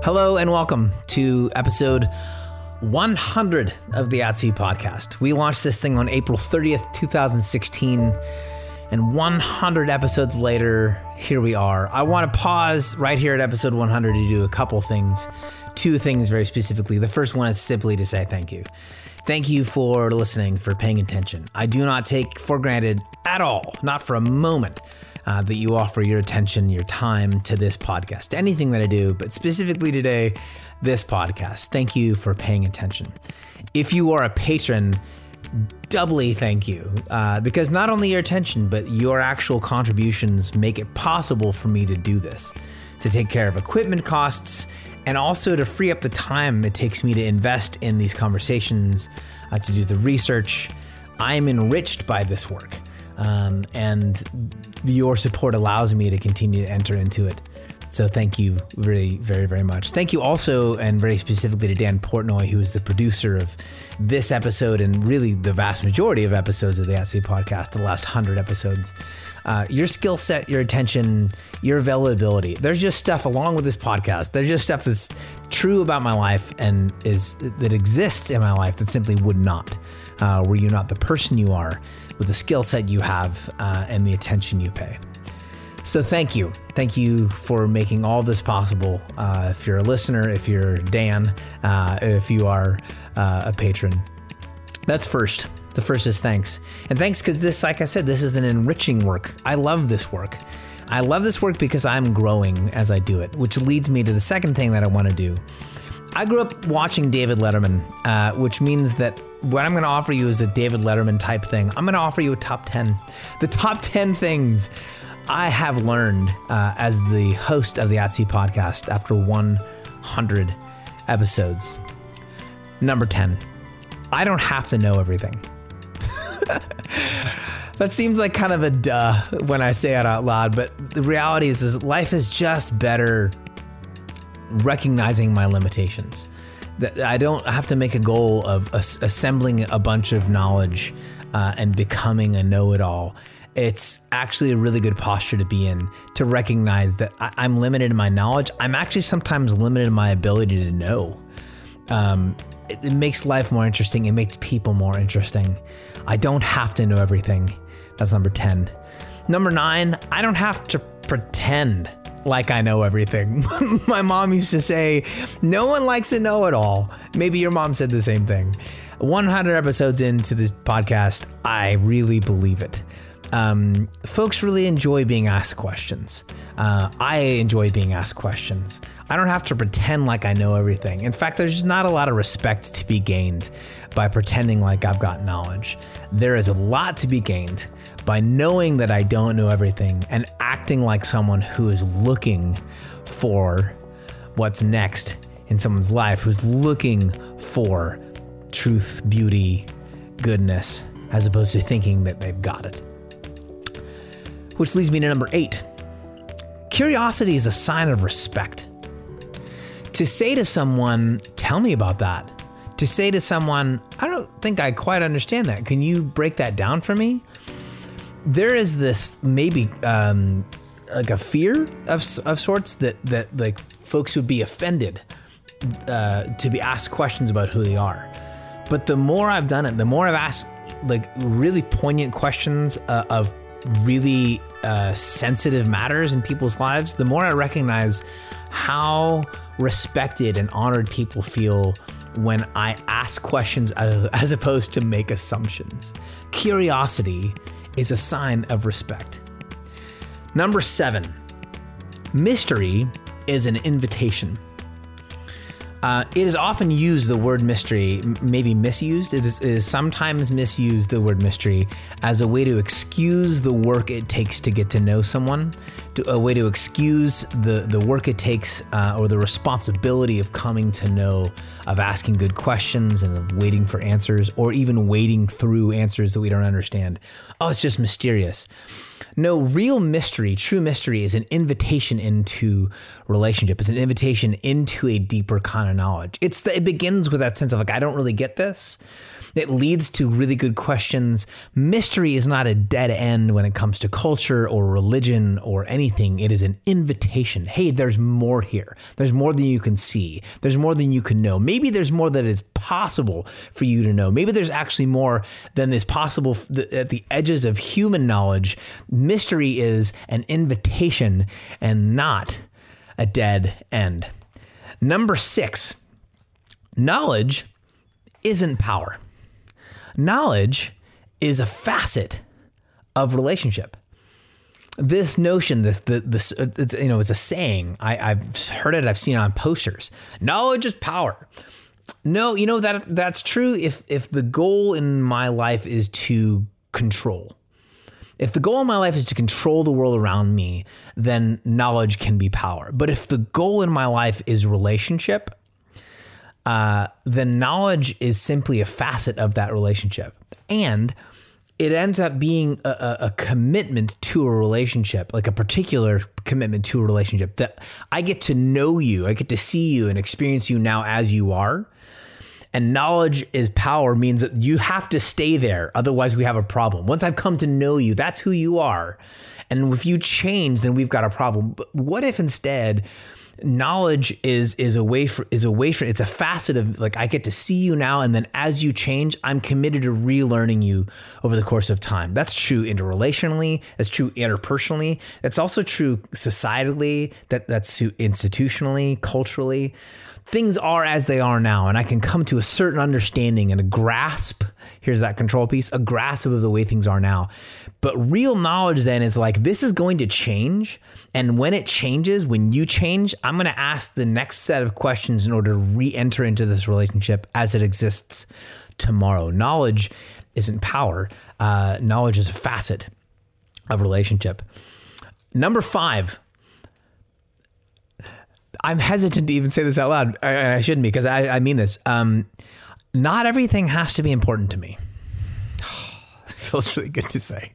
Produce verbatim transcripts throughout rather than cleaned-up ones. Hello and welcome to episode one hundred of the At Sea podcast. We launched this thing on April thirtieth, two thousand sixteen, and one hundred episodes later, here we are. I want to pause right here at episode one hundred to do a couple things, two things very specifically. The first one is simply to say thank you. Thank you for listening, for paying attention. I do not take for granted at all, not for a moment, Uh, that you offer your attention, your time to this podcast, anything that I do, but specifically today, this podcast. Thank you for paying attention. If you are a patron, doubly thank you, uh, because not only your attention, but your actual contributions make it possible for me to do this, to take care of equipment costs, and also to free up the time it takes me to invest in these conversations, uh, to do the research. I am enriched by this work. Um, and your support allows me to continue to enter into it. So thank you really very, very much. Thank you also, and very specifically to Dan Portnoy, who is the producer of this episode and really the vast majority of episodes of the At Sea podcast, the last hundred episodes. Uh, your skill set, your attention, your availability. There's just stuff along with this podcast. There's just stuff that's true about my life and is that exists in my life that simply would not, uh, were you not the person you are, with the skill set you have uh, and the attention you pay. So thank you. Thank you for making all this possible. Uh, if you're a listener, if you're Dan, uh, if you are uh, a patron, that's first. The first is thanks. And thanks because this, like I said, this is an enriching work. I love this work. I love this work because I'm growing as I do it, which leads me to the second thing that I want to do. I grew up watching David Letterman, uh, which means that what I'm going to offer you is a David Letterman type thing. I'm going to offer you a top ten. The top ten things I have learned uh, as the host of the At Sea podcast after one hundred episodes. Number ten, I don't have to know everything. That seems like kind of a duh when I say it out loud, but the reality is, is life is just better recognizing my limitations. That I don't have to make a goal of assembling a bunch of knowledge uh, and becoming a know-it-all. It's actually a really good posture to be in, to recognize that I- I'm limited in my knowledge. I'm actually sometimes limited in my ability to know. Um, it-, it makes life more interesting. It makes people more interesting. I don't have to know everything. That's number ten. Number nine, I don't have to pretend like I know everything. My mom used to say, no one likes to know it all. Maybe your mom said the same thing. one hundred episodes into this podcast, I really believe it. Um, folks really enjoy being asked questions. Uh, I enjoy being asked questions. I don't have to pretend like I know everything. In fact, there's not a lot of respect to be gained by pretending like I've got knowledge. There is a lot to be gained by knowing that I don't know everything and acting like someone who is looking for what's next in someone's life, who's looking for truth, beauty, goodness, as opposed to thinking that they've got it. Which leads me to number eight. Curiosity is a sign of respect. To say to someone, tell me about that. To say to someone, I don't think I quite understand that. Can you break that down for me? There is this maybe um, like a fear of of sorts that, that like folks would be offended uh, to be asked questions about who they are. But the more I've done it, the more I've asked like really poignant questions uh, of really uh, sensitive matters in people's lives, the more I recognize how respected and honored people feel when I ask questions as opposed to make assumptions. Curiosity is a sign of respect. Number seven, mystery is an invitation. Uh, it is often used, the word mystery, maybe misused. It is, it is sometimes misused, the word mystery, as a way to excuse the work it takes to get to know someone, to, a way to excuse the, the work it takes uh, or the responsibility of coming to know, of asking good questions and of waiting for answers, or even wading through answers that we don't understand. Oh, it's just mysterious. No, real mystery, true mystery is an invitation into relationship. It's an invitation into a deeper kind of knowledge. It's the, it begins with that sense of like, I don't really get this. It leads to really good questions. Mystery is not a dead end when it comes to culture or religion or anything. It is an invitation. Hey, there's more here. There's more than you can see. There's more than you can know. Maybe there's more that is possible for you to know. Maybe there's actually more than is possible at the edges of human knowledge. Mystery is an invitation and not a dead end. Number six, knowledge isn't power. Knowledge is a facet of relationship. This notion that the, the, it's, you know, it's a saying. I, I've heard it. I've seen it on posters. Knowledge is power. No, you know, that that's true. If, if the goal in my life is to control, if the goal in my life is to control the world around me, then knowledge can be power. But if the goal in my life is relationship, Uh, the knowledge is simply a facet of that relationship. And it ends up being a, a, a commitment to a relationship, like a particular commitment to a relationship that I get to know you. I get to see you and experience you now as you are. And knowledge is power means that you have to stay there. Otherwise, we have a problem. Once I've come to know you, that's who you are. And if you change, then we've got a problem. But what if instead knowledge is is a way for is a way for it's a facet of like I get to see you now, and then as you change, I'm committed to relearning you over the course of time. That's true interrelationally. That's true interpersonally. That's also true societally. That that's institutionally, culturally. Things are as they are now, and I can come to a certain understanding and a grasp. Here's that control piece, a grasp of the way things are now. But real knowledge then is like, this is going to change. And when it changes, when you change, I'm going to ask the next set of questions in order to re-enter into this relationship as it exists tomorrow. Knowledge isn't power. Uh, knowledge is a facet of relationship. Number five. I'm hesitant to even say this out loud. I, I shouldn't be, because I, I mean this. Um, not everything has to be important to me. Oh, it feels really good to say.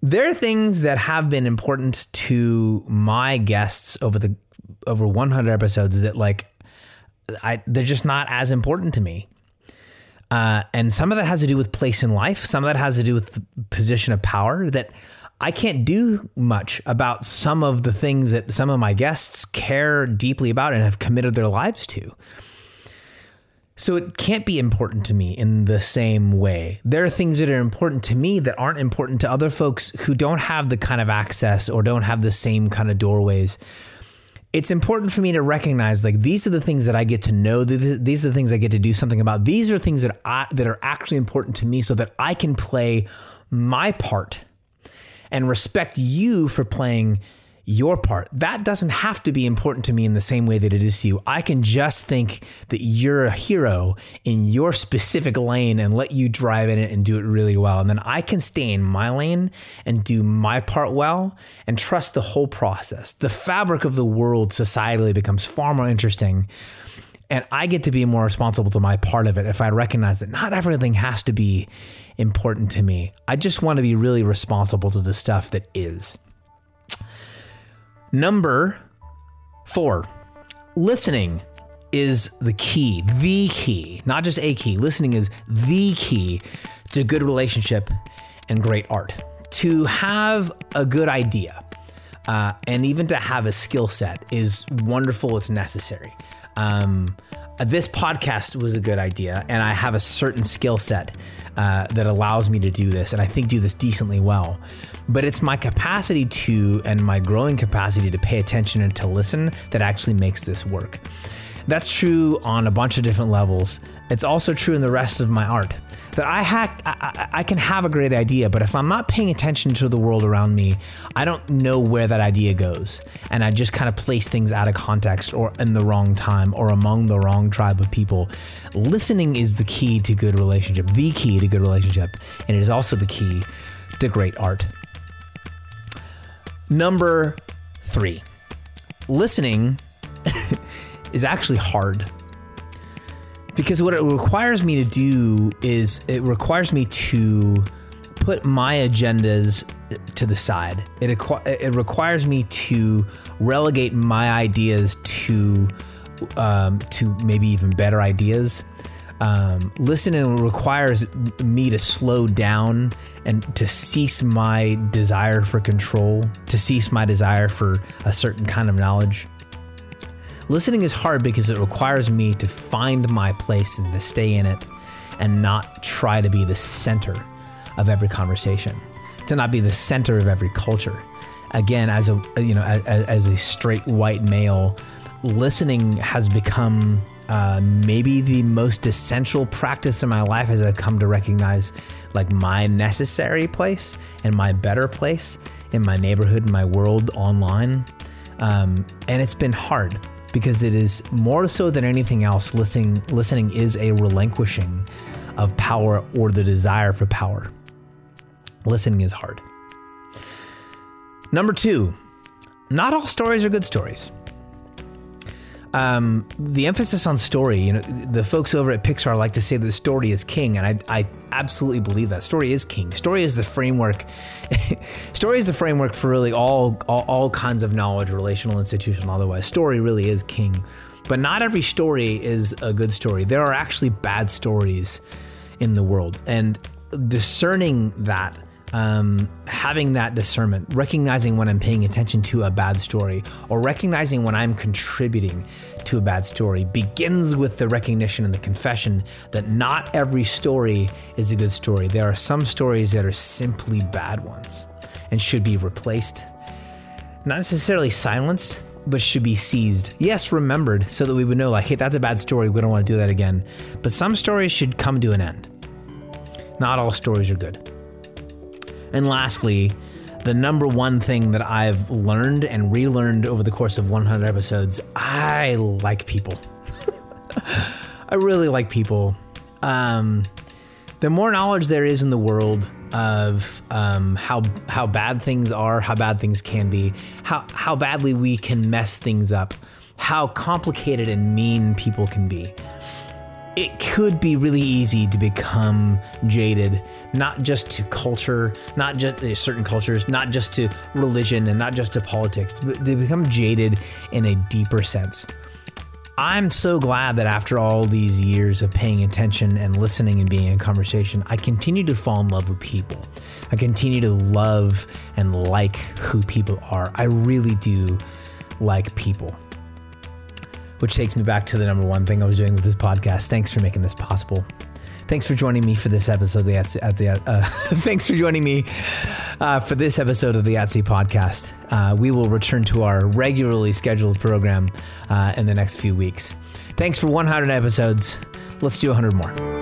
There are things that have been important to my guests over the over one hundred episodes that like I they're just not as important to me. Uh, and some of that has to do with place in life. Some of that has to do with the position of power that I can't do much about. Some of the things that some of my guests care deeply about and have committed their lives to. So it can't be important to me in the same way. There are things that are important to me that aren't important to other folks who don't have the kind of access or don't have the same kind of doorways. It's important for me to recognize, like, these are the things that I get to know. These are the things I get to do something about. These are things that I, that are actually important to me so that I can play my part and respect you for playing your part. That doesn't have to be important to me in the same way that it is to you. I can just think that you're a hero in your specific lane and let you drive in it and do it really well. And then I can stay in my lane and do my part well and trust the whole process. The fabric of the world societally becomes far more interesting, and I get to be more responsible to my part of it if I recognize that not everything has to be important to me. I just want to be really responsible to the stuff that is. Number four, listening is the key, the key, not just a key. Listening is the key to good relationship and great art. To have a good idea uh, and even to have a skill set is wonderful. It's necessary. Um, this podcast was a good idea, and I have a certain skill set uh, that allows me to do this, and I think do this decently well. But it's my capacity to, and my growing capacity to pay attention and to listen, that actually makes this work. That's true on a bunch of different levels. It's also true in the rest of my art, that I, ha- I, I can have a great idea, but if I'm not paying attention to the world around me, I don't know where that idea goes. And I just kind of place things out of context or in the wrong time or among the wrong tribe of people. Listening is the key to good relationship, the key to good relationship. And it is also the key to great art. Number three, listening is actually hard, because what it requires me to do is it requires me to put my agendas to the side. It acqu- it requires me to relegate my ideas to um, to maybe even better ideas. Um, listening requires me to slow down and to cease my desire for control, to cease my desire for a certain kind of knowledge. Listening is hard because it requires me to find my place and to stay in it and not try to be the center of every conversation, to not be the center of every culture. Again, as a, you know, as, as a straight white male, listening has become Uh, maybe the most essential practice in my life as I come to recognize like my necessary place and my better place in my neighborhood, in my world, online. Um, and it's been hard because it is more so than anything else. Listening, listening is a relinquishing of power or the desire for power. Listening is hard. Number two, not all stories are good stories. Um, the emphasis on story, you know, the folks over at Pixar like to say that story is king. And I, I absolutely believe that story is king. Story is the framework. Story is the framework for really all, all, all kinds of knowledge, relational, institutional, otherwise. Story really is king, but not every story is a good story. There are actually bad stories in the world, and discerning that, Um, having that discernment, recognizing when I'm paying attention to a bad story or recognizing when I'm contributing to a bad story begins with the recognition and the confession that not every story is a good story. There are some stories that are simply bad ones and should be replaced, not necessarily silenced, but should be seized. Yes, remembered, so that we would know like, hey, that's a bad story. We don't want to do that again. But some stories should come to an end. Not all stories are good. And lastly, the number one thing that I've learned and relearned over the course of one hundred episodes, I like people. I really like people. Um, the more knowledge there is in the world of um, how how bad things are, how bad things can be, how, how badly we can mess things up, how complicated and mean people can be. It could be really easy to become jaded, not just to culture, not just uh, certain cultures, not just to religion and not just to politics, but to become jaded in a deeper sense. I'm so glad that after all these years of paying attention and listening and being in conversation, I continue to fall in love with people. I continue to love and like who people are. I really do like people. Which takes me back to the number one thing I was doing with this podcast. Thanks for making this possible. Thanks for joining me for this episode of the Etsy, at the uh, thanks for joining me uh, for this episode of the Etsy podcast. Uh, we will return to our regularly scheduled program uh, in the next few weeks. Thanks for one hundred episodes. Let's do one hundred more.